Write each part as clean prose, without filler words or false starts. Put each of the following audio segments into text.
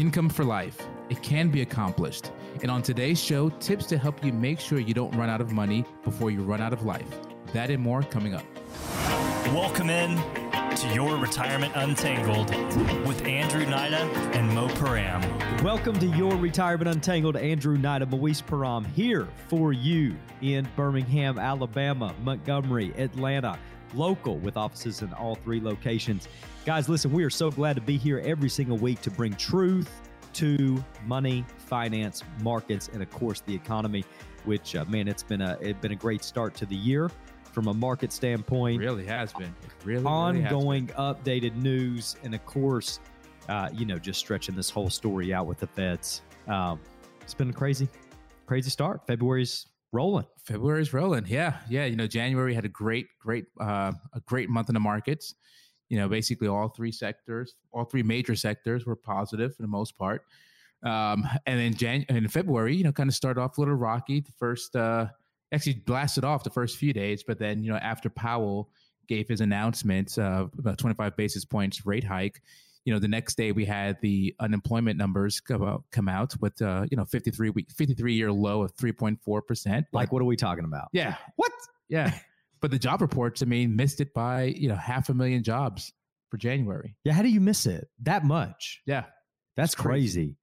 Income for life. It can be accomplished. And on today's show, tips to help you make sure you don't run out of money before you run out of life. That and more coming up. Welcome in to Your Retirement Untangled with Andrew Nida and Mo Param. Welcome to Your Retirement Untangled. Andrew Nida, Maurice Param here for you in Birmingham, Alabama, Montgomery, Atlanta, local with offices in all three locations. Guys, listen, we are so glad to be here every single week to bring truth to money, finance, markets, and of course the economy, which man, it's been a great start to the year from a market standpoint. It really has been. It really ongoing has been. Updated news, and of course, just stretching this whole story out with the feds. It's been a crazy start. February's rolling. Yeah. January had a great month in the markets. Basically all three major sectors were positive for the most part. And then February, kind of started off a little rocky. The first, actually blasted off the first few days, but then, after Powell gave his announcement, about 25 basis points rate hike, the next day we had the unemployment numbers come out with, 53-year low of 3.4%. Like, what are we talking about? Yeah. What? Yeah. But the job reports, missed it by, 500,000 jobs for January. Yeah. How do you miss it that much? Yeah. That's crazy.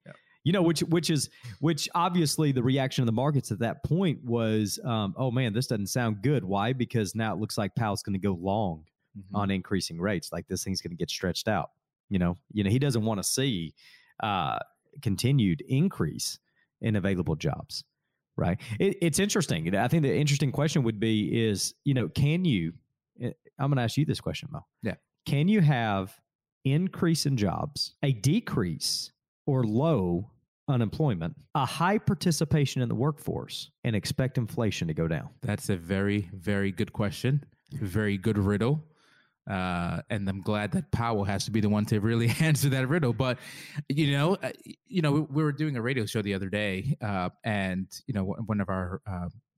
Yeah. Which obviously the reaction of the markets at that point was, oh man, this doesn't sound good. Why? Because now it looks like Powell's going to go long on increasing rates. Like, this thing's going to get stretched out. He doesn't want to see continued increase in available jobs. Right. It's interesting. I think the interesting question would be is, I'm going to ask you this question, Mo. Yeah. Can you have increase in jobs, a decrease or low unemployment, a high participation in the workforce, and expect inflation to go down? That's a very, very good question. Very good riddle. And I'm glad that Powell has to be the one to really answer that riddle. But, we were doing a radio show the other day, and, one of our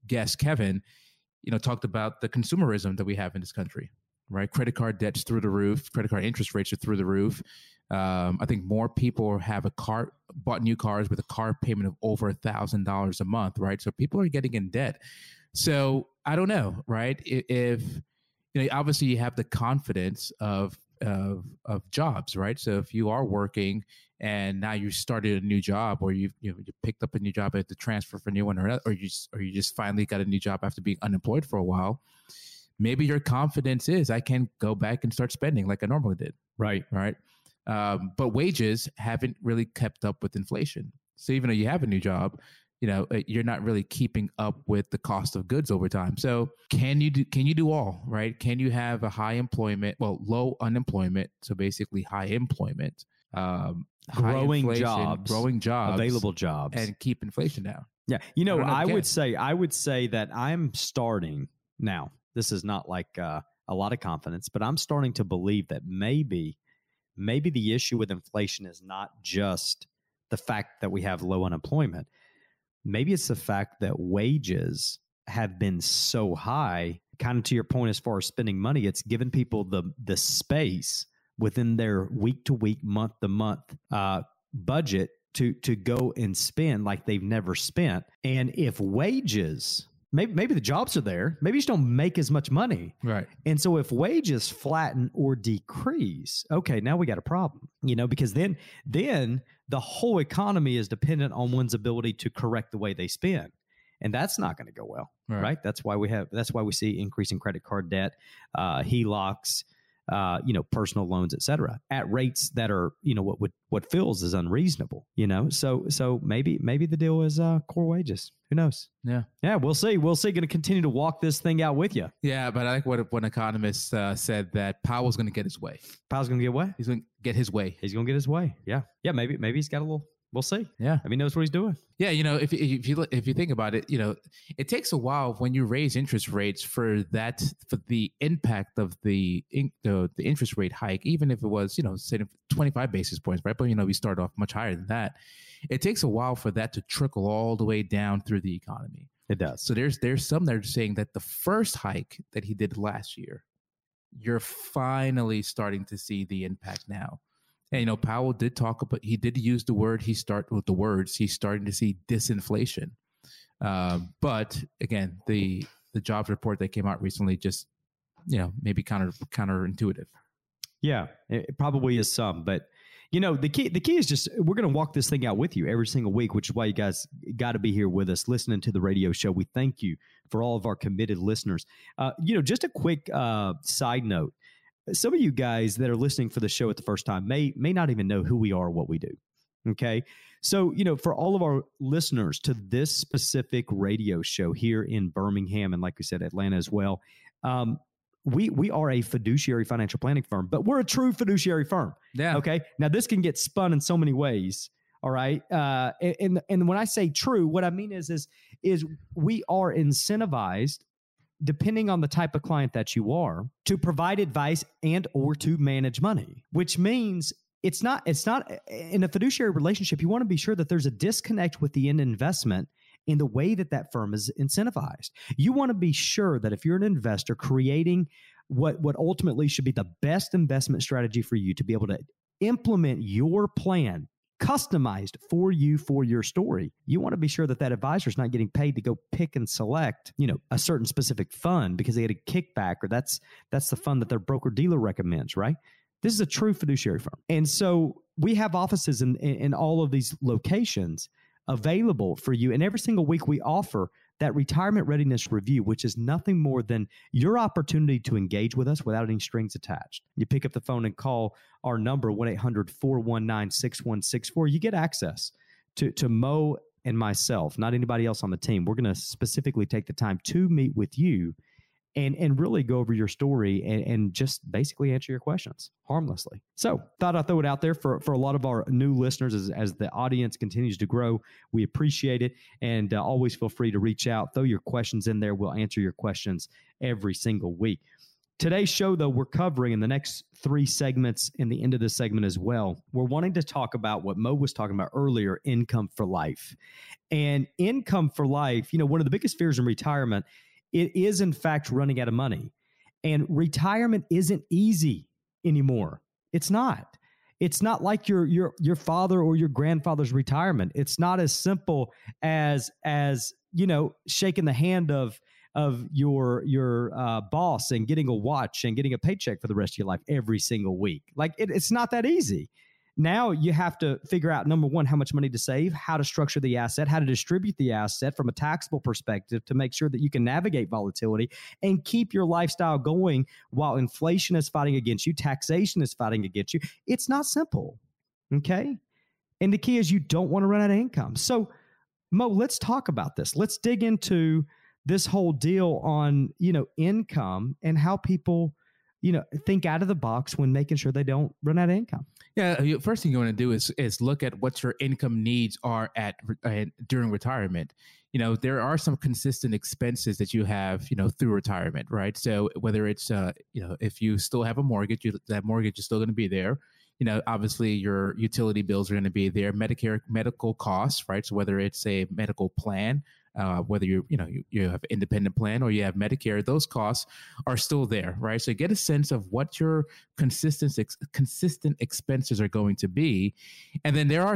guests, Kevin, talked about the consumerism that we have in this country, right? Credit card debt's through the roof. Credit card interest rates are through the roof. I think more people have bought new cars with a car payment of over $1,000 a month, right? So people are getting in debt. So I don't know, right? If obviously you have the confidence of jobs, right? So if you are working and now you started a new job, or you picked up a new job at the transfer for a new one, or you just finally got a new job after being unemployed for a while, maybe your confidence is, I can go back and start spending like I normally did. Right. But wages haven't really kept up with inflation. So even though you have a new job, you're not really keeping up with the cost of goods over time. So can you do all, right? Can you have a low unemployment? So basically high employment, growing jobs, available jobs, and keep inflation down. Yeah. I would say that I'm starting now. This is not like a lot of confidence, but I'm starting to believe that maybe the issue with inflation is not just the fact that we have low unemployment. Maybe it's the fact that wages have been so high, kind of to your point as far as spending money, it's given people the space within their week-to-week, month-to-month budget to go and spend like they've never spent. And if wages, maybe the jobs are there, maybe you just don't make as much money. Right. And so if wages flatten or decrease, okay, now we got a problem, because then the whole economy is dependent on one's ability to correct the way they spend. And that's not going to go well, right? That's why we see increasing credit card debt, HELOCs, personal loans, et cetera, at rates that are, what feels is unreasonable, So maybe the deal is core wages. Who knows? Yeah. We'll see. Going to continue to walk this thing out with you. Yeah, but I like what one economist said, that Powell's going to get his way. Powell's going to get what? He's going to get his way. He's going to get his way. Yeah. Yeah. Maybe he's got a little. We'll see. Yeah. He knows what he's doing. Yeah. If you think about it, it takes a while when you raise interest rates for the impact of the interest rate hike, even if it was, say 25 basis points, right? But, we start off much higher than that. It takes a while for that to trickle all the way down through the economy. It does. So there's some that are saying that the first hike that he did last year, you're finally starting to see the impact now. And, you know, Powell did talk about, he did use the word, he started with the words, he's starting to see disinflation. But again, the jobs report that came out recently just, you know, maybe counterintuitive. Yeah, it probably is some, but you know, the key is just, we're going to walk this thing out with you every single week, which is why you guys got to be here with us, listening to the radio show. We thank you for all of our committed listeners. You know, just a quick side note. Some of you guys that are listening for the show at the first time may not even know who we are or what we do. Okay. So, you know, for all of our listeners to this specific radio show here in Birmingham, and like we said, Atlanta as well, we are a fiduciary financial planning firm, but we're a true fiduciary firm. Yeah. Okay. Now this can get spun in so many ways. All right. And when I say true, what I mean is we are incentivized, depending on the type of client that you are, to provide advice and or to manage money, which means it's not in a fiduciary relationship. You want to be sure that there's a disconnect with the end investment in the way that firm is incentivized. You want to be sure that if you're an investor creating what ultimately should be the best investment strategy for you to be able to implement your plan customized for you, for your story, you want to be sure that advisor is not getting paid to go pick and select, you know, a certain specific fund because they had a kickback or that's the fund that their broker-dealer recommends, right? This is a true fiduciary firm. And so we have offices in all of these locations available for you. And every single week we offer that retirement readiness review, which is nothing more than your opportunity to engage with us without any strings attached. You pick up the phone and call our number, 1-800-419-6164. You get access to Mo and myself, not anybody else on the team. We're going to specifically take the time to meet with you and really go over your story and just basically answer your questions harmlessly. So thought I'd throw it out there for a lot of our new listeners as the audience continues to grow. We appreciate it. And always feel free to reach out, throw your questions in there. We'll answer your questions every single week. Today's show, though, we're covering in the next three segments and the end of this segment as well. We're wanting to talk about what Mo was talking about earlier, income for life. And income for life, you know, one of the biggest fears in retirement, it is, in fact, running out of money. And retirement isn't easy anymore. It's not. It's not like your father or your grandfather's retirement. It's not as simple as you know, shaking the hand of your boss and getting a watch and getting a paycheck for the rest of your life every single week. Like, it's not that easy. Now you have to figure out, number one, how much money to save, how to structure the asset, how to distribute the asset from a taxable perspective to make sure that you can navigate volatility and keep your lifestyle going while inflation is fighting against you, taxation is fighting against you. It's not simple, okay? And the key is you don't want to run out of income. So, Mo, let's talk about this. Let's dig into this whole deal on, you know, income and how people, you know, think out of the box when making sure they don't run out of income. Yeah, first thing you want to do is look at what your income needs are during retirement. You know, there are some consistent expenses that you have, you know, through retirement, right? So whether it's, you know, if you still have a mortgage, that mortgage is still going to be there. You know, obviously your utility bills are going to be there, Medicare, medical costs, right? So whether it's a medical plan, whether you have an independent plan or you have Medicare, those costs are still there, right? So get a sense of what your consistent expenses are going to be, and then there are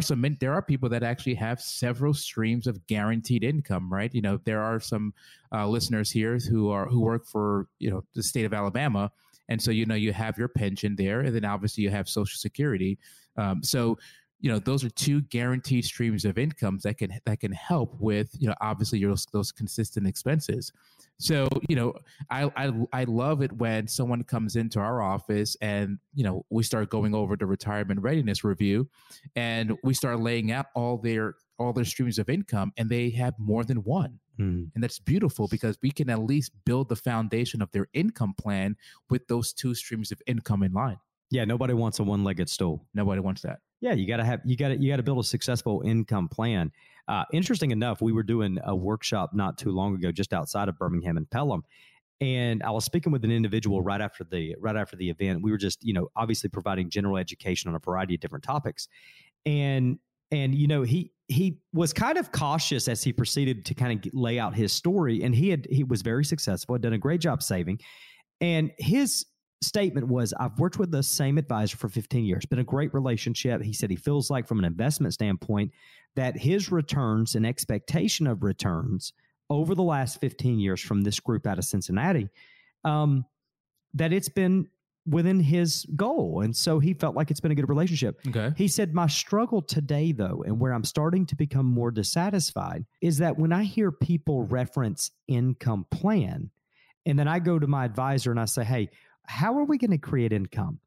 people that actually have several streams of guaranteed income, right? You know, there are some listeners here who work for, you know, the state of Alabama. And so, you know, you have your pension there, and then obviously you have Social Security. So, you know, those are two guaranteed streams of incomes that can help with, you know, obviously those consistent expenses. So, you know, I love it when someone comes into our office and, you know, we start going over the retirement readiness review and we start laying out all their streams of income, and they have more than one. And that's beautiful because we can at least build the foundation of their income plan with those two streams of income in line. Yeah, nobody wants a one-legged stool. Nobody wants that. Yeah, you got to build a successful income plan. Interesting enough, we were doing a workshop not too long ago, just outside of Birmingham and Pelham, and I was speaking with an individual right after the event. We were just, you know, obviously providing general education on a variety of different topics, and you know, he was kind of cautious as he proceeded to kind of lay out his story, and he was very successful, had done a great job saving, and his statement was, I've worked with the same advisor for 15 years, been a great relationship. He said he feels like from an investment standpoint that his returns and expectation of returns over the last 15 years from this group out of Cincinnati, that it's been within his goal. And so he felt like it's been a good relationship. Okay. He said, my struggle today, though, and where I'm starting to become more dissatisfied is that when I hear people reference income plan, and then I go to my advisor and I say, hey, how are we going to create income?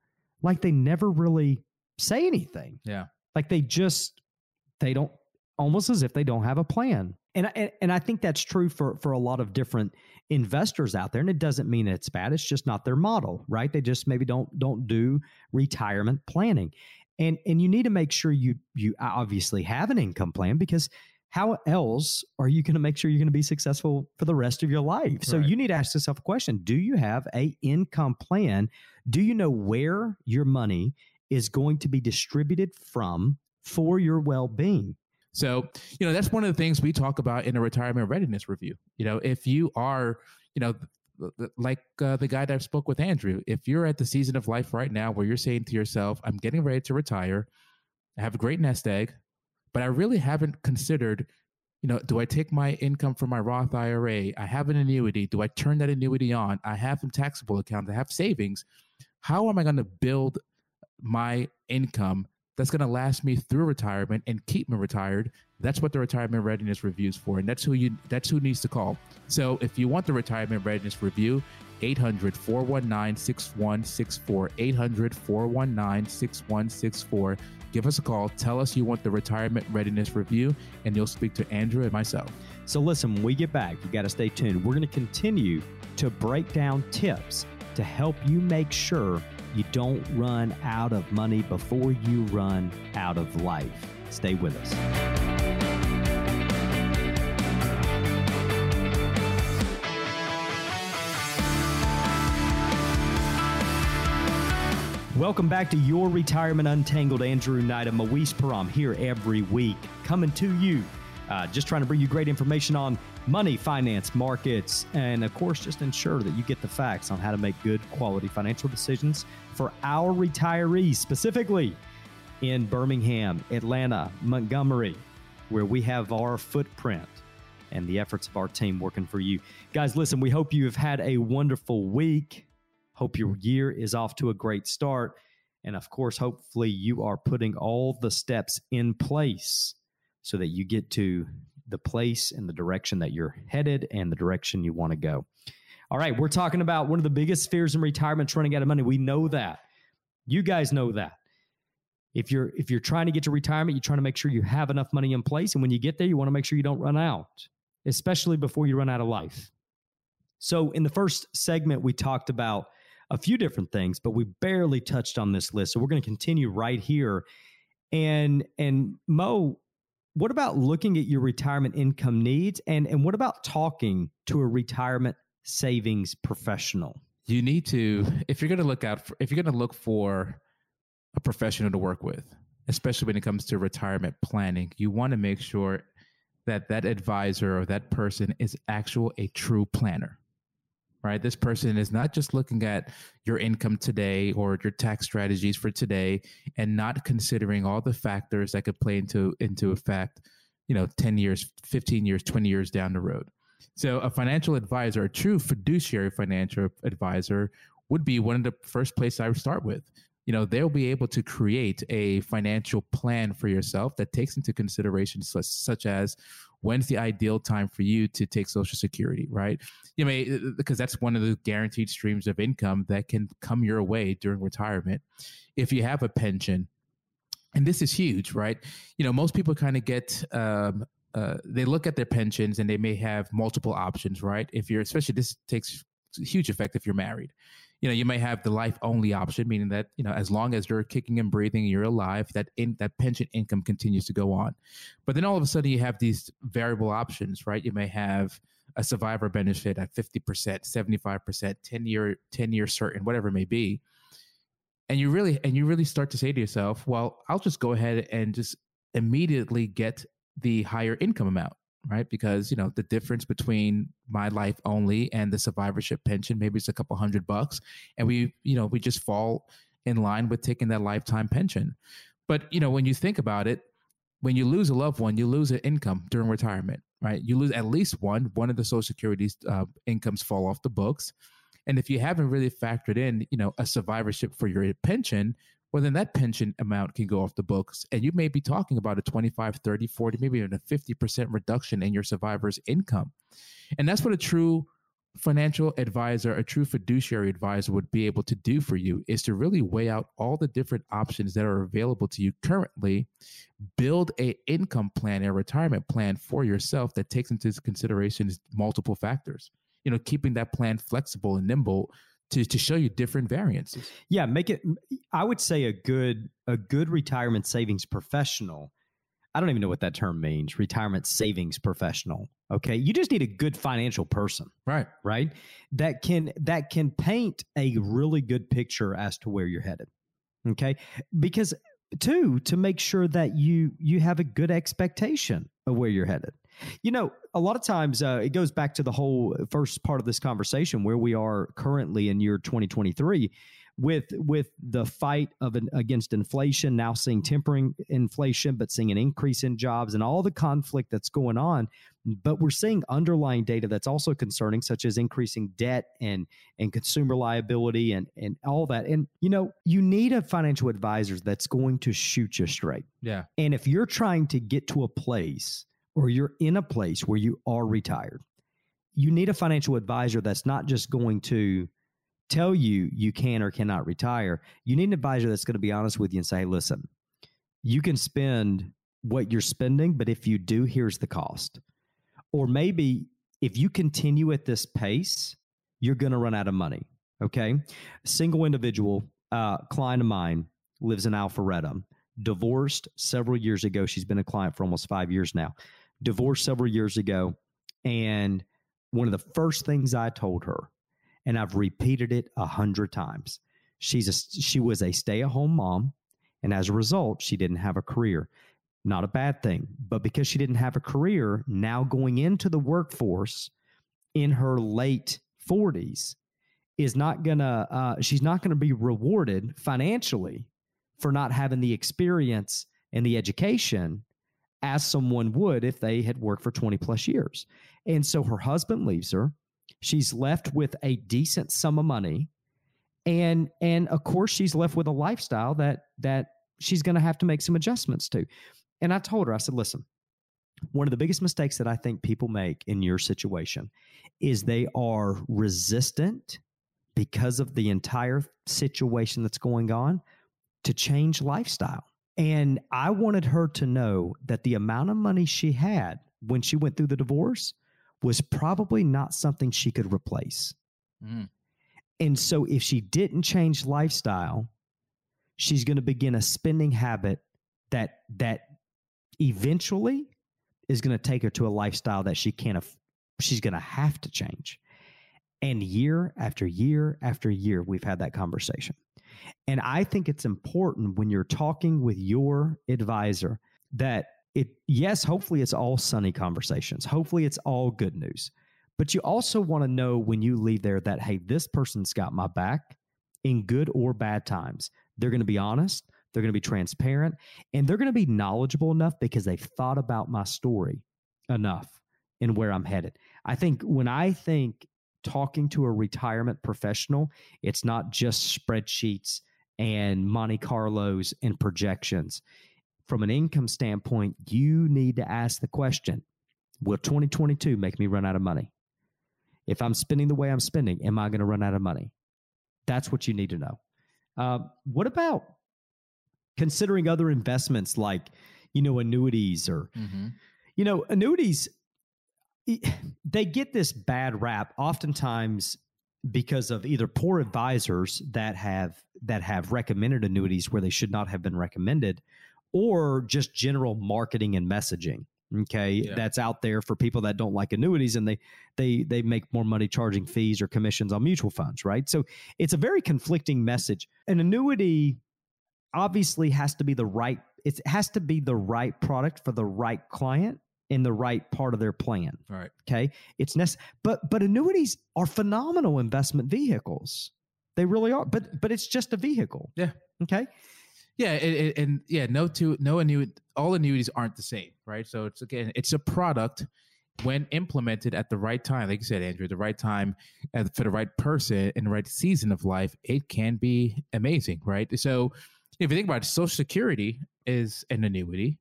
Like they never really say anything. Yeah. Like they don't, almost as if they don't have a plan. And I think that's true for a lot of different investors out there. And it doesn't mean it's bad. It's just not their model, right? They just maybe don't do retirement planning. And you need to make sure you obviously have an income plan, because how else are you going to make sure you're going to be successful for the rest of your life? So right. You need to ask yourself a question. Do you have an income plan? Do you know where your money is going to be distributed from for your well-being? So, you know, that's one of the things we talk about in a retirement readiness review. You know, if you are, you know, like the guy that I spoke with, Andrew, if you're at the season of life right now where you're saying to yourself, I'm getting ready to retire, I have a great nest egg, but I really haven't considered, you know, do I take my income from my Roth IRA? I have an annuity. Do I turn that annuity on? I have some taxable accounts. I have savings. How am I going to build my income that's going to last me through retirement and keep me retired? That's what the retirement readiness review is for. And that's who needs to call. So if you want the retirement readiness review, 800-419-6164, 800-419-6164. Give us a call. Tell us you want the retirement readiness review, and you'll speak to Andrew and myself. So listen, when we get back, you got to stay tuned. We're going to continue to break down tips to help you make sure you don't run out of money before you run out of life. Stay with us. Welcome back to Your Retirement Untangled. Andrew Nida, Maurice Param here every week, coming to you. Just trying to bring you great information on money, finance, markets, and of course, just ensure that you get the facts on how to make good quality financial decisions for our retirees, specifically in Birmingham, Atlanta, Montgomery, where we have our footprint and the efforts of our team working for you. Guys, listen, we hope you've had a wonderful week. Hope your year is off to a great start. And of course, hopefully you are putting all the steps in place so that you get to the place and the direction that you're headed and the direction you want to go. All right, we're talking about one of the biggest fears in retirement is running out of money. We know that. You guys know that. If you're trying to get to retirement, you're trying to make sure you have enough money in place. And when you get there, you want to make sure you don't run out, especially before you run out of life. So in the first segment, we talked about a few different things, but we barely touched on this list. So we're going to continue right here. And Mo, what about looking at your retirement income needs? And what about talking to a retirement savings professional? You need to, if you're going to look for a professional to work with, especially when it comes to retirement planning, you want to make sure that that advisor or that person is a true planner, right? This person is not just looking at your income today or your tax strategies for today and not considering all the factors that could play into effect, you know, 10 years, 15 years, 20 years down the road. So a financial advisor, a true fiduciary financial advisor would be one of the first places I would start with. You know, they'll be able to create a financial plan for yourself that takes into consideration such as when's the ideal time for you to take Social Security, right? You may, because that's one of the guaranteed streams of income that can come your way during retirement. If you have a pension, and this is huge, right? You know, most people kind of get, they look at their pensions and they may have multiple options, right? If you're, especially this takes huge effect if you're married. You know, you may have the life only option, meaning that, you know, as long as you're kicking and breathing, and you're alive, that pension income continues to go on. But then all of a sudden you have these variable options, right? You may have a survivor benefit at 50%, 75%, 10-year certain, whatever it may be. And you really start to say to yourself, well, I'll just go ahead and just immediately get the higher income amount, right? Because, you know, the difference between my life only and the survivorship pension, maybe it's a couple $100. And we, you know, we just fall in line with taking that lifetime pension. But, you know, when you think about it, when you lose a loved one, you lose an income during retirement, right? You lose at least one of the Social Security's incomes fall off the books. And if you haven't really factored in, you know, a survivorship for your pension, well, then that pension amount can go off the books. And you may be talking about a 25, 30, 40, maybe even a 50% reduction in your survivor's income. And that's what a true financial advisor, a true fiduciary advisor would be able to do for you, is to really weigh out all the different options that are available to you currently, build an income plan, a retirement plan for yourself that takes into consideration multiple factors. You know, keeping that plan flexible and nimble to show you different variances. Yeah, make it, I would say a good retirement savings professional. I don't even know what that term means, retirement savings professional. Okay. You just need a good financial person. Right. Right. That can paint a really good picture as to where you're headed. Okay. Because to make sure that you have a good expectation of where you're headed. You know, a lot of times it goes back to the whole first part of this conversation where we are currently in year 2023 with the fight against inflation, now seeing tempering inflation, but seeing an increase in jobs and all the conflict that's going on. But we're seeing underlying data that's also concerning, such as increasing debt and consumer liability and all that. And, you know, you need a financial advisor that's going to shoot you straight. Yeah. And if you're trying to get to a place or you're in a place where you are retired, you need a financial advisor that's not just going to tell you you can or cannot retire. You need an advisor that's going to be honest with you and say, listen, you can spend what you're spending, but if you do, here's the cost. Or maybe if you continue at this pace, you're going to run out of money. Okay. A single individual, client of mine, lives in Alpharetta, divorced several years ago. She's been a client for almost 5 years now. Divorced several years ago. And one of the first things I told her, and I've repeated it 100 times, she was a stay-at-home mom, and as a result, she didn't have a career. Not a bad thing, but because she didn't have a career, now going into the workforce in her late 40s is not gonna. She's not gonna be rewarded financially for not having the experience and the education as someone would if they had worked for 20 plus years. And so her husband leaves her. She's left with a decent sum of money, and of course, she's left with a lifestyle that she's gonna have to make some adjustments to. And I told her, I said, listen, one of the biggest mistakes that I think people make in your situation is they are resistant because of the entire situation that's going on to change lifestyle. And I wanted her to know that the amount of money she had when she went through the divorce was probably not something she could replace. Mm. And so if she didn't change lifestyle, she's going to begin a spending habit that eventually is going to take her to a lifestyle that she can't. She's going to have to change. And year after year after year, we've had that conversation. And I think it's important when you're talking with your advisor that hopefully it's all sunny conversations. Hopefully it's all good news. But you also want to know when you leave there that, hey, this person's got my back in good or bad times. They're going to be honest. They're going to be transparent, and they're going to be knowledgeable enough because they've thought about my story enough and where I'm headed. I think when I think talking to a retirement professional, it's not just spreadsheets and Monte Carlos and projections. From an income standpoint, you need to ask the question, will 2022 make me run out of money? If I'm spending the way I'm spending, am I going to run out of money? That's what you need to know. What about considering other investments like, you know, annuities or, mm-hmm. you know, annuities, they get this bad rap oftentimes because of either poor advisors that have recommended annuities where they should not have been recommended, or just general marketing and messaging. Okay. Yeah. That's out there for people that don't like annuities, and they make more money charging fees or commissions on mutual funds, right? So it's a very conflicting message. An annuity obviously has to be the right product for the right client in the right part of their plan. All right. Okay. It's but annuities are phenomenal investment vehicles. They really are. But it's just a vehicle. Yeah. Okay. Yeah. And yeah, no annuity, all annuities aren't the same, right? So it's, again, it's a product when implemented at the right time. Like you said, Andrew, the right time for the right person in the right season of life, it can be amazing, right? So if you think about it, Social Security is an annuity.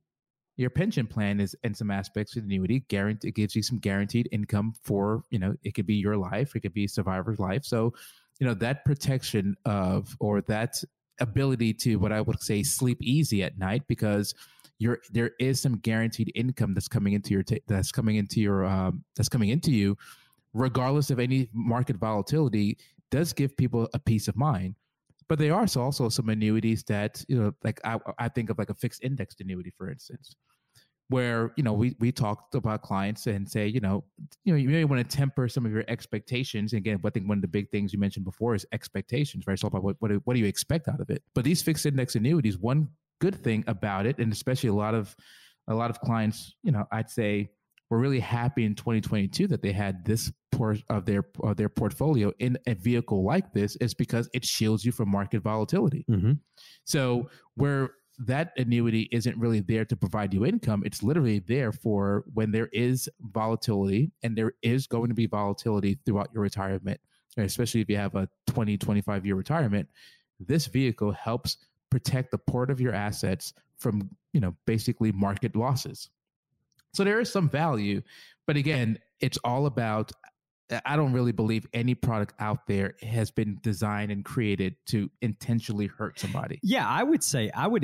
Your pension plan is, in some aspects, an annuity. Guarantee, it gives you some guaranteed income for, you know, it could be your life, it could be a survivor's life. So, you know, that protection of, or that ability to, what I would say, sleep easy at night, because there is some guaranteed income that's coming into your that's coming into you, regardless of any market volatility, does give people a peace of mind. But there are also some annuities that, you know, like I think of like a fixed indexed annuity, for instance, where, you know, we talked about clients and say, you know, you may want to temper some of your expectations. Again, I think one of the big things you mentioned before is expectations, right? It's all about what do you expect out of it? But these fixed index annuities, one good thing about it, and especially a lot of clients, you know, I'd say were really happy in 2022 that they had this part of their portfolio in a vehicle like this, is because it shields you from market volatility. Mm-hmm. So where that annuity isn't really there to provide you income, it's literally there for when there is volatility, and there is going to be volatility throughout your retirement, especially if you have a 20, 25-year retirement. This vehicle helps protect the part of your assets from, you know, basically market losses. So there is some value, but again, it's all about, I don't really believe any product out there has been designed and created to intentionally hurt somebody. Yeah, I would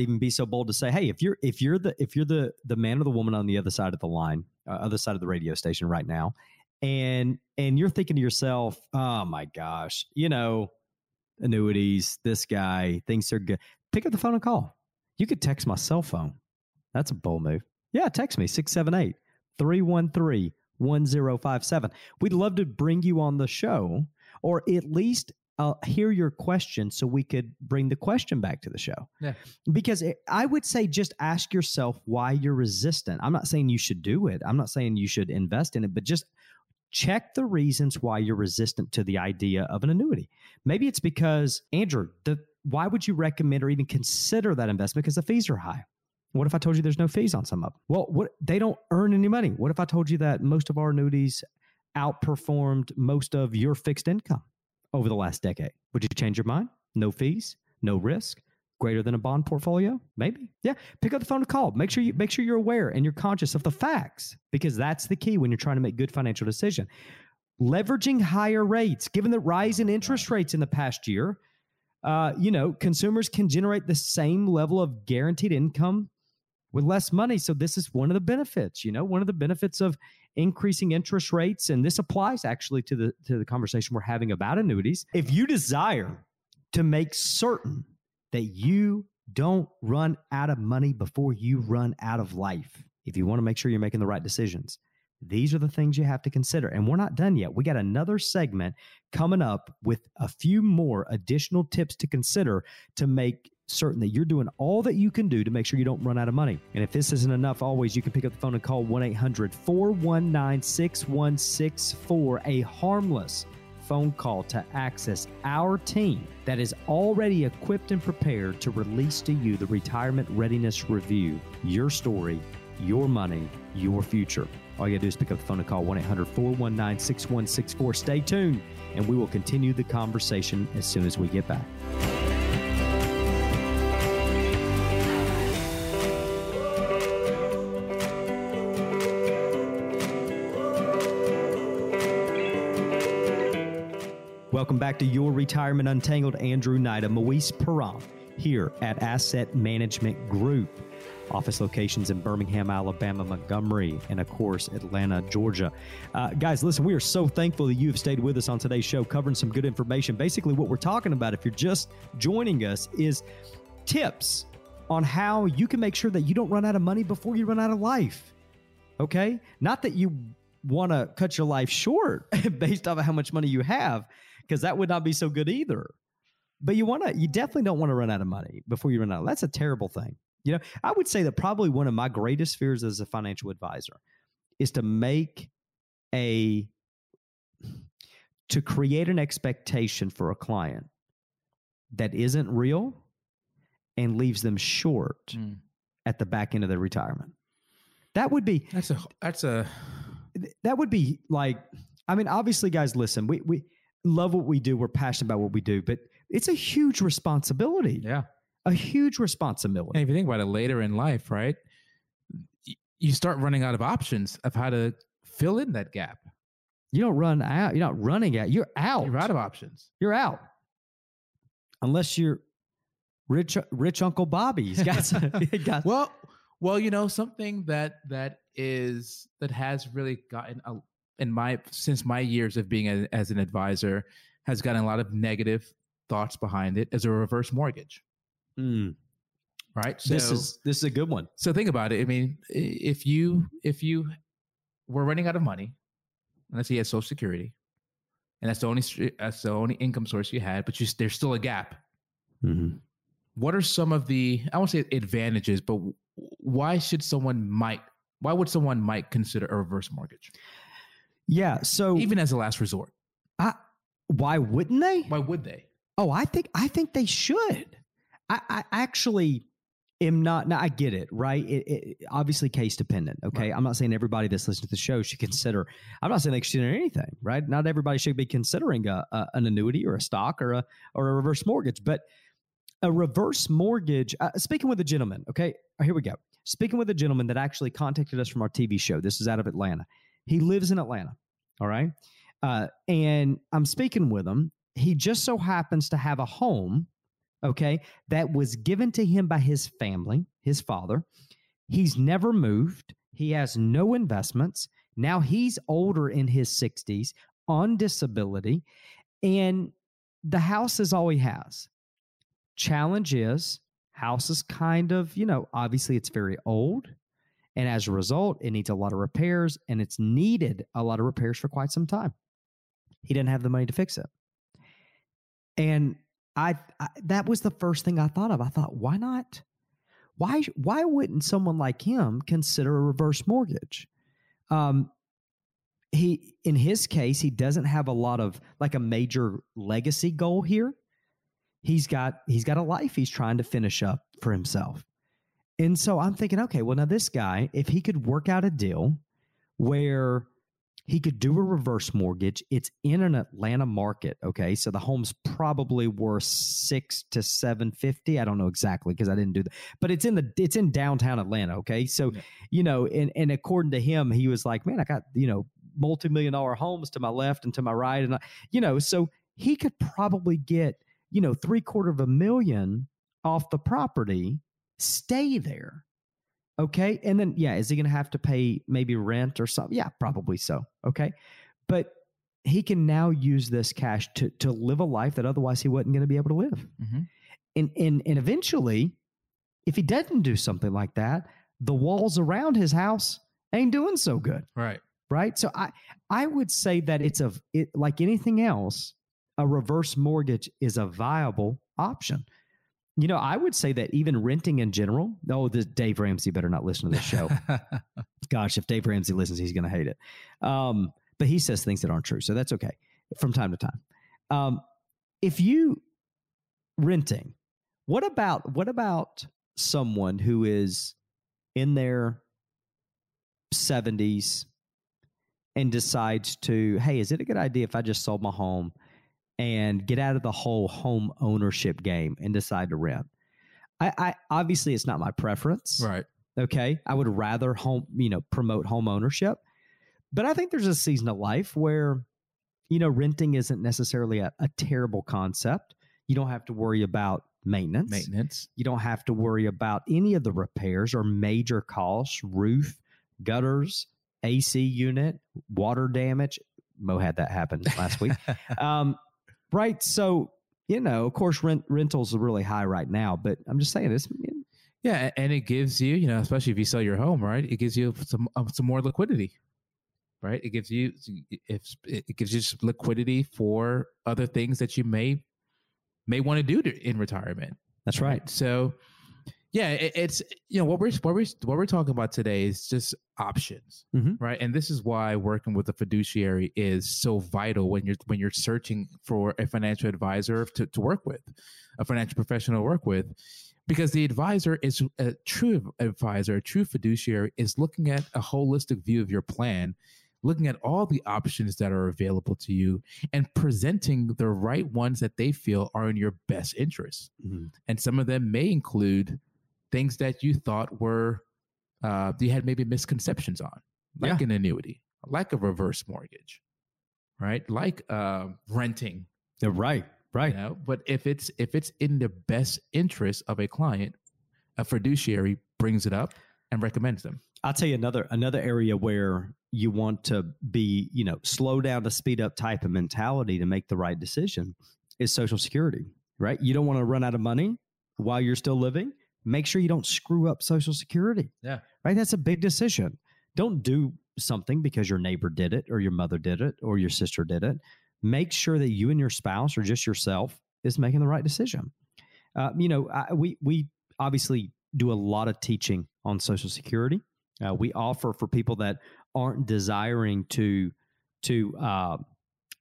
even be so bold to say, hey, if you're the man or the woman on the other side of the line, other side of the radio station right now, and you're thinking to yourself, oh my gosh, you know, annuities, this guy thinks they're good. Pick up the phone and call. You could text my cell phone. That's a bold move. Yeah, text me, 678-313-1057. We'd love to bring you on the show, or at least hear your question so we could bring the question back to the show. Yeah. Because I would say just ask yourself why you're resistant. I'm not saying you should do it. I'm not saying you should invest in it, but just check the reasons why you're resistant to the idea of an annuity. Maybe it's because, Andrew, why would you recommend or even consider that investment? Because the fees are high. What if I told you there's no fees on some of them? Well, they don't earn any money. What if I told you that most of our annuities outperformed most of your fixed income over the last decade? Would you change your mind? No fees, no risk, greater than a bond portfolio? Maybe. Yeah. Pick up the phone and call. Make sure you're aware and you're conscious of the facts, because that's the key when you're trying to make good financial decision. Leveraging higher rates, given the rise in interest rates in the past year, you know, consumers can generate the same level of guaranteed income with less money. So this is one of the benefits, you know, one of the benefits of increasing interest rates. And this applies actually to the conversation we're having about annuities. If you desire to make certain that you don't run out of money before you run out of life, if you want to make sure you're making the right decisions, these are the things you have to consider. And we're not done yet. We got another segment coming up with a few more additional tips to consider to make certain that you're doing all that you can do to make sure you don't run out of money. And if this isn't enough, always you can pick up the phone and call 1-800-419-6164, a harmless phone call to access our team that is already equipped and prepared to release to you the Retirement Readiness Review, your story, your money, your future. All you got to do is pick up the phone and call 1-800-419-6164. Stay tuned, and we will continue the conversation as soon as we get back. Welcome back to Your Retirement Untangled. Andrew Nida, Maurice Param here at Asset Management Group. Office locations in Birmingham, Alabama, Montgomery, and of course, Atlanta, Georgia. Guys, listen, we are so thankful that you have stayed with us on today's show, covering some good information. Basically, what we're talking about, if you're just joining us, is tips on how you can make sure that you don't run out of money before you run out of life. Okay? Not that you want to cut your life short based off of how much money you have, because that would not be so good either. But you definitely don't want to run out of money before you run out of life. That's a terrible thing. You know, I would say that probably one of my greatest fears as a financial advisor is to make to create an expectation for a client that isn't real and leaves them short at the back end of their retirement. That would be like, I mean, obviously, guys, listen, we love what we do. We're passionate about what we do, but it's a huge responsibility. Yeah. A huge responsibility. And if you think about it later in life, right, you start running out of options of how to fill in that gap. You don't run out. You're not running out. You're out. You're out of options. You're out. Unless you're rich Uncle Bobby. He's got some, well, you know, something that has really gotten since my years of being as an advisor has gotten a lot of negative thoughts behind it as a reverse mortgage. Mm. Right. So this is a good one. So think about it. I mean, if you were running out of money, unless you had Social Security, and that's the only income source you had, but there's still a gap. Mm-hmm. What are some of the, I won't say advantages, but why would someone might consider a reverse mortgage? Yeah. So even as a last resort, why wouldn't they? Why would they? Oh, I think they should. I actually am not. Now I get it, right? It obviously case dependent. Okay, right. I'm not saying everybody that's listening to the show should consider. I'm not saying they should consider anything, right? Not everybody should be considering an annuity or a stock or a reverse mortgage. But a reverse mortgage. Speaking with a gentleman, okay, here we go. Speaking with a gentleman that actually contacted us from our TV show. This is out of Atlanta. He lives in Atlanta. All right, and I'm speaking with him. He just so happens to have a home. Okay, that was given to him by his family, his father. He's never moved. He has no investments. Now he's older in his 60s, on disability, and the house is all he has. Challenge is, house is kind of, you know, obviously it's very old, and as a result, it needs a lot of repairs, and it's needed a lot of repairs for quite some time. He didn't have the money to fix it. And I that was the first thing I thought of. I thought, why not? Why wouldn't someone like him consider a reverse mortgage? In his case, he doesn't have a lot of like a major legacy goal here. He's got a life he's trying to finish up for himself. And so I'm thinking, okay, well now this guy, if he could work out a deal where he could do a reverse mortgage. It's in an Atlanta market, okay? So the home's probably worth $600 to $750. I don't know exactly because I didn't do that. But it's in downtown Atlanta, okay? So, you know, and according to him, he was like, man, I got, you know, multi-million-dollar homes to my left and to my right. And, you know, so he could probably get, you know, $750,000 off the property, stay there. Okay. And then, yeah, is he going to have to pay maybe rent or something? Yeah, probably so. Okay. But he can now use this cash to live a life that otherwise he wasn't going to be able to live. Mm-hmm. And eventually, if he doesn't do something like that, the walls around his house ain't doing so good. Right. Right. So I would say that like anything else, a reverse mortgage is a viable option. You know, I would say that even renting in general, Dave Ramsey better not listen to this show. Gosh, if Dave Ramsey listens, he's going to hate it. But he says things that aren't true, so that's okay from time to time. If you renting, what about someone who is in their 70s and decides to, hey, is it a good idea if I just sold my home and get out of the whole home ownership game and decide to rent? I obviously it's not my preference. Right. Okay. I would rather promote home ownership. But I think there's a season of life where, you know, renting isn't necessarily a terrible concept. You don't have to worry about maintenance. You don't have to worry about any of the repairs or major costs, roof, gutters, AC unit, water damage. Mo had that happen last week. Right. So, you know, of course, rentals are really high right now, but I'm just saying this. Yeah. And it gives you, you know, especially if you sell your home, right? It gives you some more liquidity, right? It gives you just liquidity for other things that you may want to do in retirement. That's right. So Yeah, it's, you know, what we're talking about today is just options, right? And this is why working with a fiduciary is so vital when you're searching for a financial advisor to work with, a financial professional to work with, because the advisor is a true advisor, a true fiduciary is looking at a holistic view of your plan, looking at all the options that are available to you and presenting the right ones that they feel are in your best interest. And some of them may include things that you thought were, you had maybe misconceptions on, like an annuity, like a reverse mortgage, right? Like renting. Yeah, right. You know? But if it's in the best interest of a client, a fiduciary brings it up and recommends them. I'll tell you another area where you want to be, you know, slow down to speed up type of mentality to make the right decision is Social Security, right? You don't want to run out of money while you're still living. Make sure you don't screw up Social Security. Yeah. Right? That's a big decision. Don't do something because your neighbor did it or your mother did it or your sister did it. Make sure that you and your spouse or just yourself is making the right decision. You know, we obviously do a lot of teaching on Social Security. We offer for people that aren't desiring to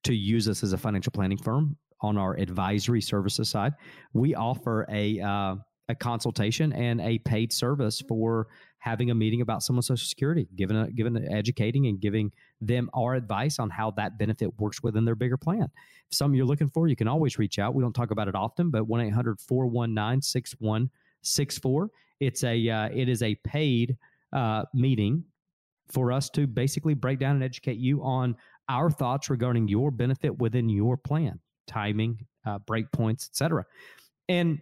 use us as a financial planning firm on our advisory services side. We offer a consultation and a paid service for having a meeting about someone's Social Security, educating and giving them our advice on how that benefit works within their bigger plan. If something you're looking for, you can always reach out. We don't talk about it often, but 1-800-419-6164. It is a paid meeting for us to basically break down and educate you on our thoughts regarding your benefit within your plan, timing, breakpoints, et cetera. And,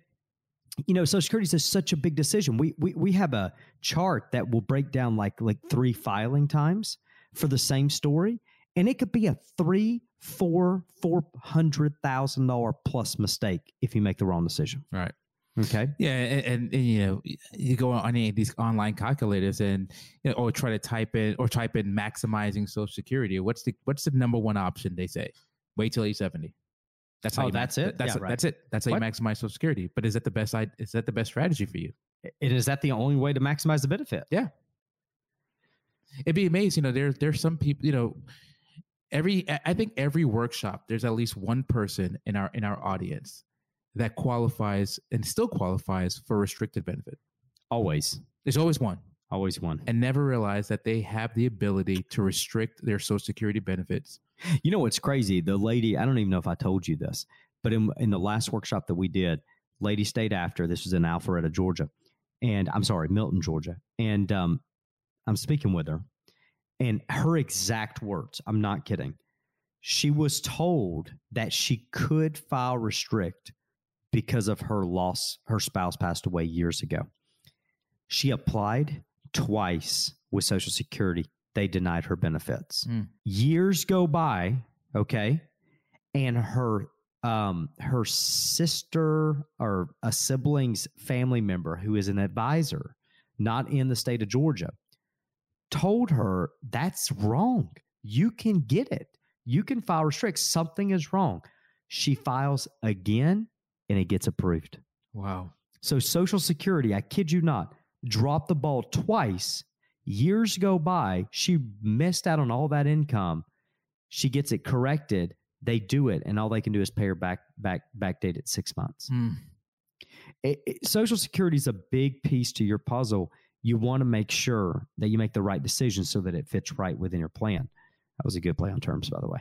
you know, Social Security is just such a big decision. We have a chart that will break down like 3 filing times for the same story. And it could be a $400,000 plus mistake if you make the wrong decision. All right. Okay. Yeah, and you know, you go on any of these online calculators and, you know, or try to type in maximizing Social Security. What's the number one option they say? Wait till age 70. That's how. Oh, that's it. That's it. That's how you maximize Social Security. But is that the best? Is that the best strategy for you? And is that the only way to maximize the benefit? Yeah. It'd be amazing. You know, there's some people. You know, I think every workshop there's at least one person in our audience that qualifies and still qualifies for restricted benefit. Always. There's always one. Always one. And never realize that they have the ability to restrict their Social Security benefits. You know what's crazy? The lady, I don't even know if I told you this, but in the last workshop that we did, lady stayed after. This was in Alpharetta, Georgia. And I'm sorry, Milton, Georgia. And I'm speaking with her. And her exact words, I'm not kidding. She was told that she could file restrict because of her loss. Her spouse passed away years ago. She applied twice with Social Security. They denied her benefits. Years go by, okay, and her sister or a sibling's family member who is an advisor, not in the state of Georgia, told her that's wrong. You can get it. You can file restrict. Something is wrong. She files again, and it gets approved. Wow. So Social Security, I kid you not, dropped the ball twice. Years go by. She missed out on all that income. She gets it corrected. They do it, and all they can do is pay her backdate at 6 months. Social Security is a big piece to your puzzle. You want to make sure that you make the right decision so that it fits right within your plan. That was a good play on terms, by the way.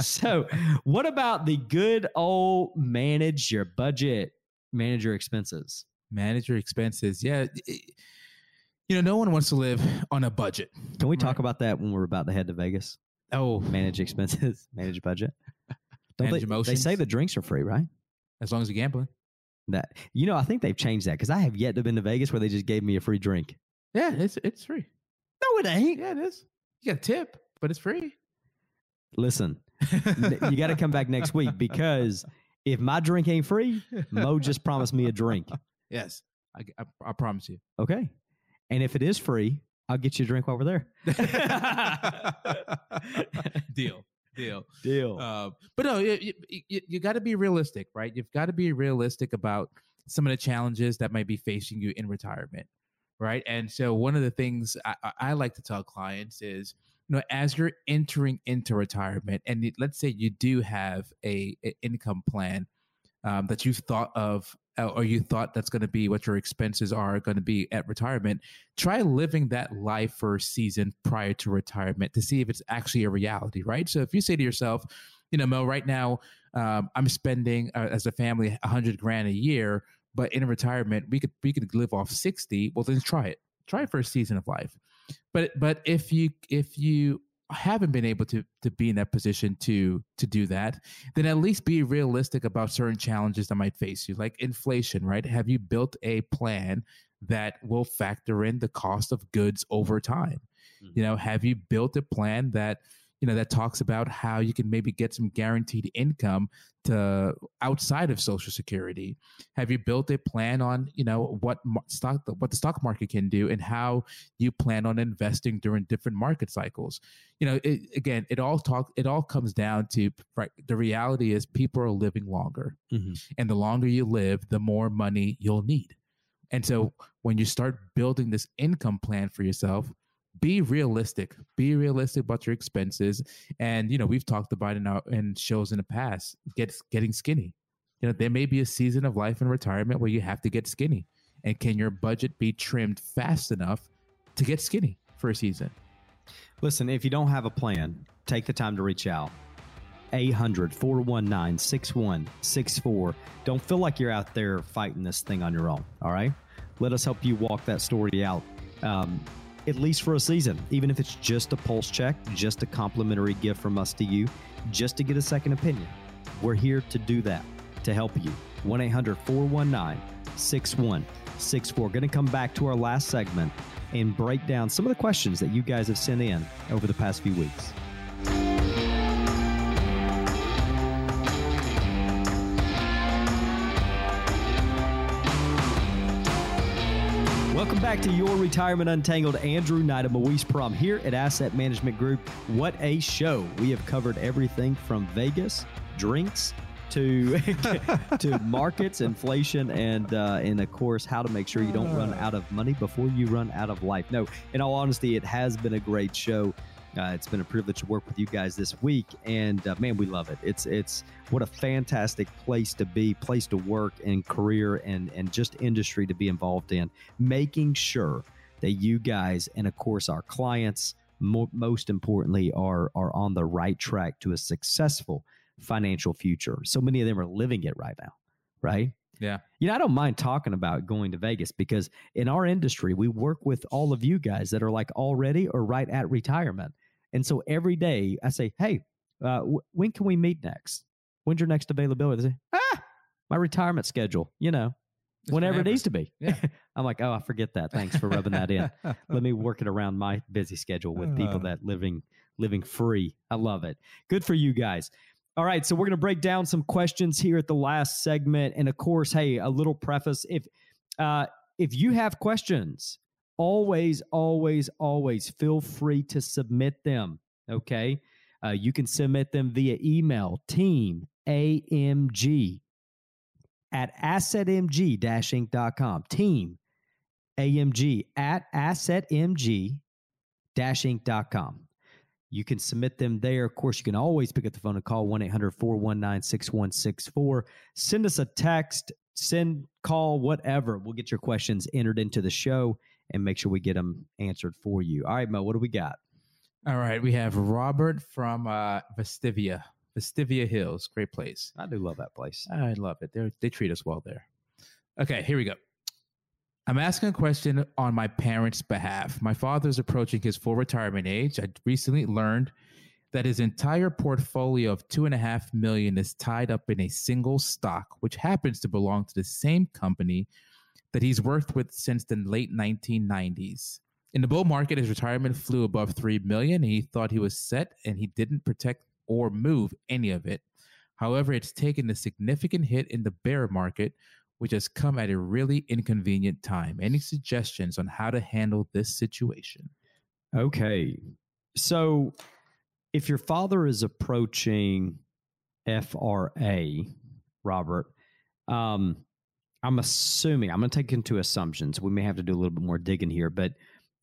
So what about the good old manage your budget, manage your expenses? Manage your expenses. Yeah. You know, no one wants to live on a budget. Can we talk about that when we're about to head to Vegas? Oh. Manage expenses, manage budget. Don't manage emotions. They say the drinks are free, right? As long as you're gambling. That, you know, I think they've changed that because I have yet to been to Vegas where they just gave me a free drink. Yeah, it's free. No, it ain't. Yeah, it is. You got a tip. But it's free. Listen, you got to come back next week because if my drink ain't free, Mo just promised me a drink. Yes, I promise you. Okay. And if it is free, I'll get you a drink while we're there. Deal. But no, you got to be realistic, right? You've got to be realistic about some of the challenges that might be facing you in retirement, right? And so one of the things I like to tell clients is, you know, as you're entering into retirement, and let's say you do have a income plan that you've thought of, or you thought that's going to be what your expenses are going to be at retirement, try living that life for a season prior to retirement to see if it's actually a reality, right? So if you say to yourself, you know, Mo, right now I'm spending as a family $100,000 a year, but in retirement we could live off 60. Well, then try it for a season of life. But if you haven't been able to be in that position to do that, then at least be realistic about certain challenges that might face you, like inflation, right? Have you built a plan that will factor in the cost of goods over time? Mm-hmm. You know, have you built a plan that, you know, that talks about how you can maybe get some guaranteed income to outside of Social Security? Have you built a plan on, you know, what the stock market can do and how you plan on investing during different market cycles? You know, it all comes down to, right, the reality is people are living longer. Mm-hmm. And the longer you live, the more money you'll need. And so when you start building this income plan for yourself, be realistic about your expenses. And, you know, we've talked about in shows in the past, getting skinny. You know, there may be a season of life in retirement where you have to get skinny. And can your budget be trimmed fast enough to get skinny for a season? Listen, if you don't have a plan, take the time to reach out. 800-419-6164. Don't feel like you're out there fighting this thing on your own. All right. Let us help you walk that story out. At least for a season, even if it's just a pulse check, just a complimentary gift from us to you, just to get a second opinion. We're here to do that, to help you. 1-800-419-6164. Going to come back to our last segment and break down some of the questions that you guys have sent in over the past few weeks. Welcome back to Your Retirement Untangled. Andrew Nida, Maurice Param here at Asset Management Group. What a show. We have covered everything from Vegas, drinks, to markets, inflation, and of course, how to make sure you don't run out of money before you run out of life. No, in all honesty, it has been a great show. It's been a privilege to work with you guys this week, and man, we love it. It's what a fantastic place to be, place to work, and career, and just industry to be involved in. Making sure that you guys, and of course our clients, most importantly, are on the right track to a successful financial future. So many of them are living it right now, right? Yeah. You know, I don't mind talking about going to Vegas, because in our industry, we work with all of you guys that are like already or right at retirement. And so every day I say, hey, when can we meet next? When's your next availability? They say, my retirement schedule, you know, it's whenever it needs to be. Yeah. I'm like, oh, I forget that. Thanks for rubbing that in. Let me work it around my busy schedule with people that living free. I love it. Good for you guys. All right, so we're going to break down some questions here at the last segment. And of course, hey, a little preface. If you have questions, always feel free to submit them, okay? You can submit them via email, teamamg@assetmg-inc.com. Teamamg@assetmg-inc.com. You can submit them there. Of course, you can always pick up the phone and call 1-800-419-6164. Send us a text, call, whatever. We'll get your questions entered into the show and make sure we get them answered for you. All right, Mo, what do we got? All right, we have Robert from Vestavia Hills. Great place. I do love that place. I love it. They treat us well there. Okay, here we go. I'm asking a question on my parents' behalf. My father's approaching his full retirement age. I recently learned that his entire portfolio of $2.5 million is tied up in a single stock, which happens to belong to the same company that he's worked with since the late 1990s. In the bull market, his retirement flew above $3 million. He thought he was set, and he didn't protect or move any of it. However, it's taken a significant hit in the bear market, which has come at a really inconvenient time. Any suggestions on how to handle this situation? Okay. So if your father is approaching FRA, Robert, I'm assuming, I'm going to take into assumptions. We may have to do a little bit more digging here, but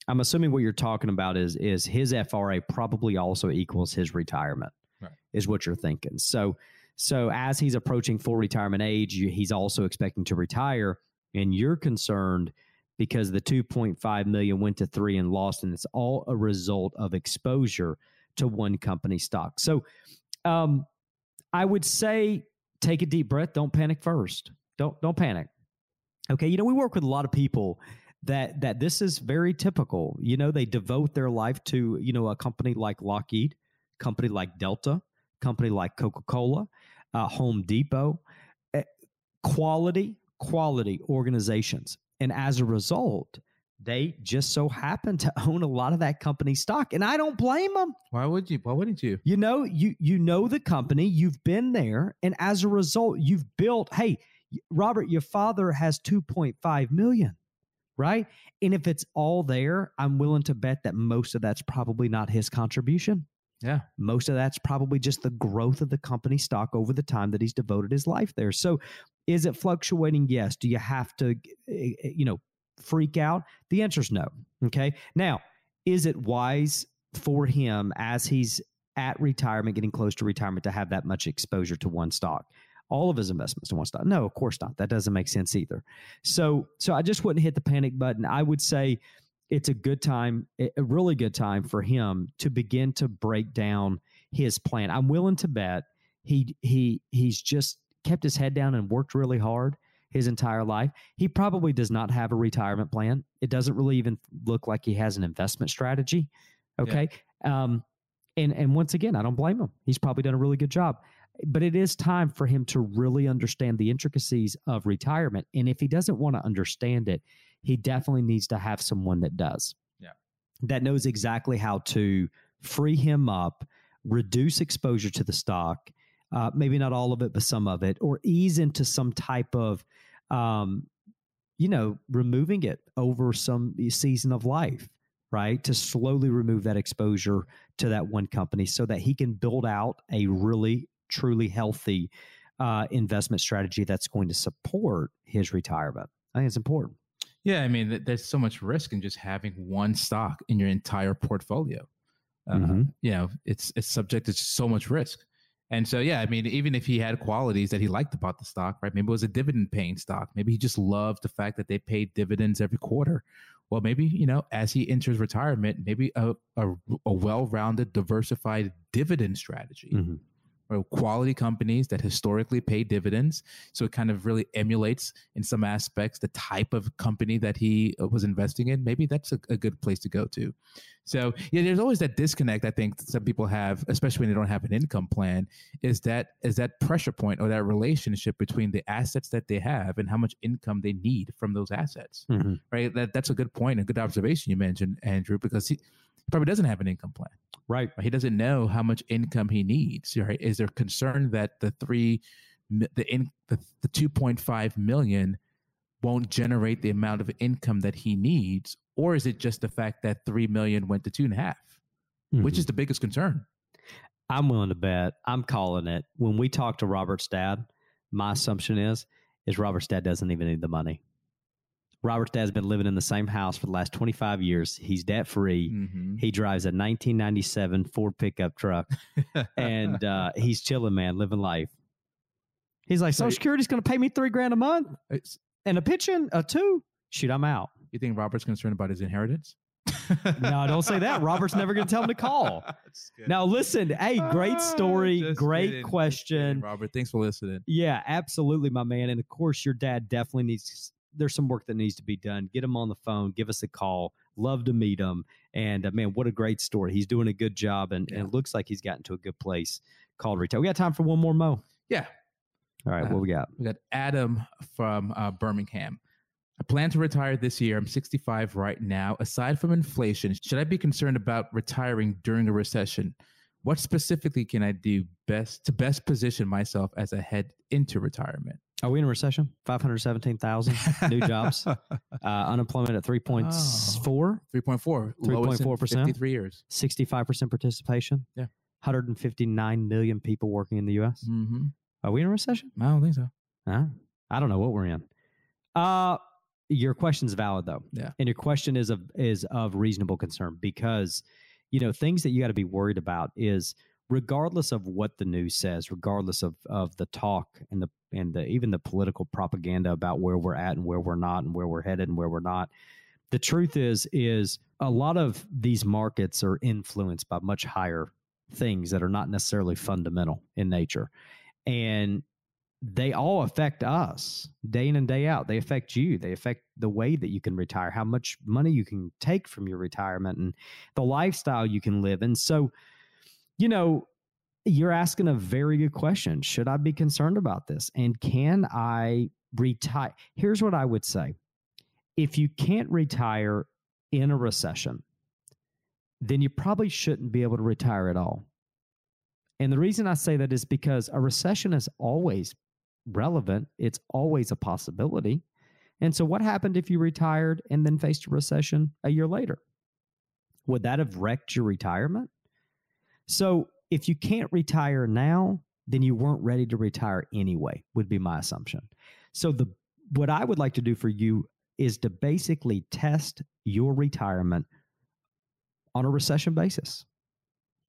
I'm assuming what you're talking about is his FRA probably also equals his retirement, right, is what you're thinking. So as he's approaching full retirement age, he's also expecting to retire, and you're concerned because the 2.5 million went to 3 and lost, and it's all a result of exposure to one company stock. So I would say take a deep breath. Don't panic first. Don't panic. Okay, you know, we work with a lot of people that this is very typical. You know, they devote their life to, you know, a company like Lockheed, company like Delta, company like Coca-Cola, Home Depot, quality organizations. And as a result, they just so happen to own a lot of that company's stock. And I don't blame them. Why would you? Why wouldn't you? You know, you know the company. You've been there. And as a result, you've built, hey, Robert, your father has 2.5 million, right? And if it's all there, I'm willing to bet that most of that's probably not his contribution. Yeah. Most of that's probably just the growth of the company stock over the time that he's devoted his life there. So is it fluctuating? Yes. Do you have to, you know, freak out? The answer is no. Okay. Now, is it wise for him as he's at retirement, getting close to retirement, to have that much exposure to one stock? All of his investments in one stock? No, of course not. That doesn't make sense either. So I just wouldn't hit the panic button. I would say it's a good time, a really good time for him to begin to break down his plan. I'm willing to bet he's just kept his head down and worked really hard his entire life. He probably does not have a retirement plan. It doesn't really even look like he has an investment strategy. Okay. Yeah. And once again, I don't blame him. He's probably done a really good job. But it is time for him to really understand the intricacies of retirement. And if he doesn't want to understand it, he definitely needs to have someone that does. Yeah. That knows exactly how to free him up, reduce exposure to the stock, maybe not all of it, but some of it, or ease into some type of, removing it over some season of life, right? To slowly remove that exposure to that one company so that he can build out a really truly healthy investment strategy that's going to support his retirement. I think it's important. Yeah, I mean, there's so much risk in just having one stock in your entire portfolio. Mm-hmm. You know, it's subject to so much risk. And so, yeah, I mean, even if he had qualities that he liked about the stock, right? Maybe it was a dividend paying stock. Maybe he just loved the fact that they paid dividends every quarter. Well, maybe, you know, as he enters retirement, maybe a well-rounded, diversified dividend strategy. Mm-hmm. Or quality companies that historically pay dividends. So it kind of really emulates in some aspects the type of company that he was investing in. Maybe that's a good place to go to. So yeah, there's always that disconnect I think some people have, especially when they don't have an income plan, is that pressure point or that relationship between the assets that they have and how much income they need from those assets. Mm-hmm. Right? That's a good point, a good observation you mentioned, Andrew, because he probably doesn't have an income plan. Right. He doesn't know how much income he needs. Right? Is there concern that the 2.5 million won't generate the amount of income that he needs? Or is it just the fact that 3 million went to 2.5, mm-hmm. which is the biggest concern? I'm willing to bet. I'm calling it. When we talk to Robert's dad, my assumption is Robert's dad doesn't even need the money. Robert's dad's been living in the same house for the last 25 years. He's debt-free. Mm-hmm. He drives a 1997 Ford pickup truck, and he's chilling, man, living life. He's like, Social Security's going to pay me $3,000 a month and a pension, $2,000. Shoot, I'm out. You think Robert's concerned about his inheritance? No, don't say that. Robert's never going to tell him to call. Now, listen, hey, great story, great question. Robert, thanks for listening. Yeah, absolutely, my man. And, of course, your dad definitely needs... There's some work that needs to be done. Get him on the phone. Give us a call. Love to meet him. And, man, what a great story. He's doing a good job, and it looks like he's gotten to a good place called retail. We got time for one more, Mo. Yeah. All right, what we got? We got Adam from Birmingham. I plan to retire this year. I'm 65 right now. Aside from inflation, should I be concerned about retiring during a recession? What specifically can I do to best position myself as I head into retirement? Are we in a recession? 517,000 new jobs. Unemployment at 3.4. 3.4. 3.4%. 53 years. 65% participation. Yeah. 159 million people working in the U.S. Mm-hmm. Are we in a recession? I don't think so. I don't know what we're in. Your question's valid though. Yeah. And your question is of reasonable concern, because, you know, things that you got to be worried about is, regardless of what the news says, regardless of the talk and the even the political propaganda about where we're at and where we're not and where we're headed and where we're not, the truth is a lot of these markets are influenced by much higher things that are not necessarily fundamental in nature. And they all affect us day in and day out. They affect you. They affect the way that you can retire, how much money you can take from your retirement, and the lifestyle you can live. And so, you know, you're asking a very good question. Should I be concerned about this? And can I retire? Here's what I would say. If you can't retire in a recession, then you probably shouldn't be able to retire at all. And the reason I say that is because a recession is always relevant. It's always a possibility. And so what happened if you retired and then faced a recession a year later? Would that have wrecked your retirement? So if you can't retire now, then you weren't ready to retire anyway, would be my assumption. So what I would like to do for you is to basically test your retirement on a recession basis.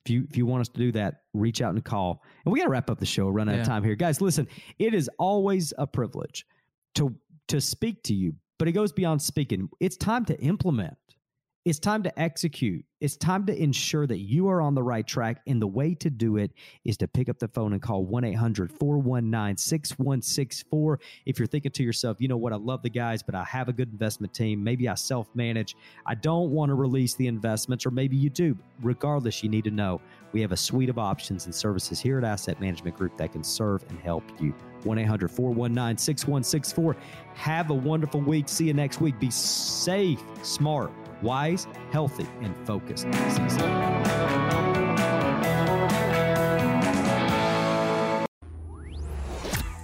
If you want us to do that, reach out and call. And we got to wrap up the show. We're running out of time here. Guys, listen, it is always a privilege to speak to you, but it goes beyond speaking. It's time to implement. It's time to execute. It's time to ensure that you are on the right track. And the way to do it is to pick up the phone and call 1-800-419-6164. If you're thinking to yourself, you know what, I love the guys, but I have a good investment team. Maybe I self-manage. I don't want to release the investments, or maybe you do. Regardless, you need to know we have a suite of options and services here at Asset Management Group that can serve and help you. 1-800-419-6164. Have a wonderful week. See you next week. Be safe, smart, wise, healthy, and focused.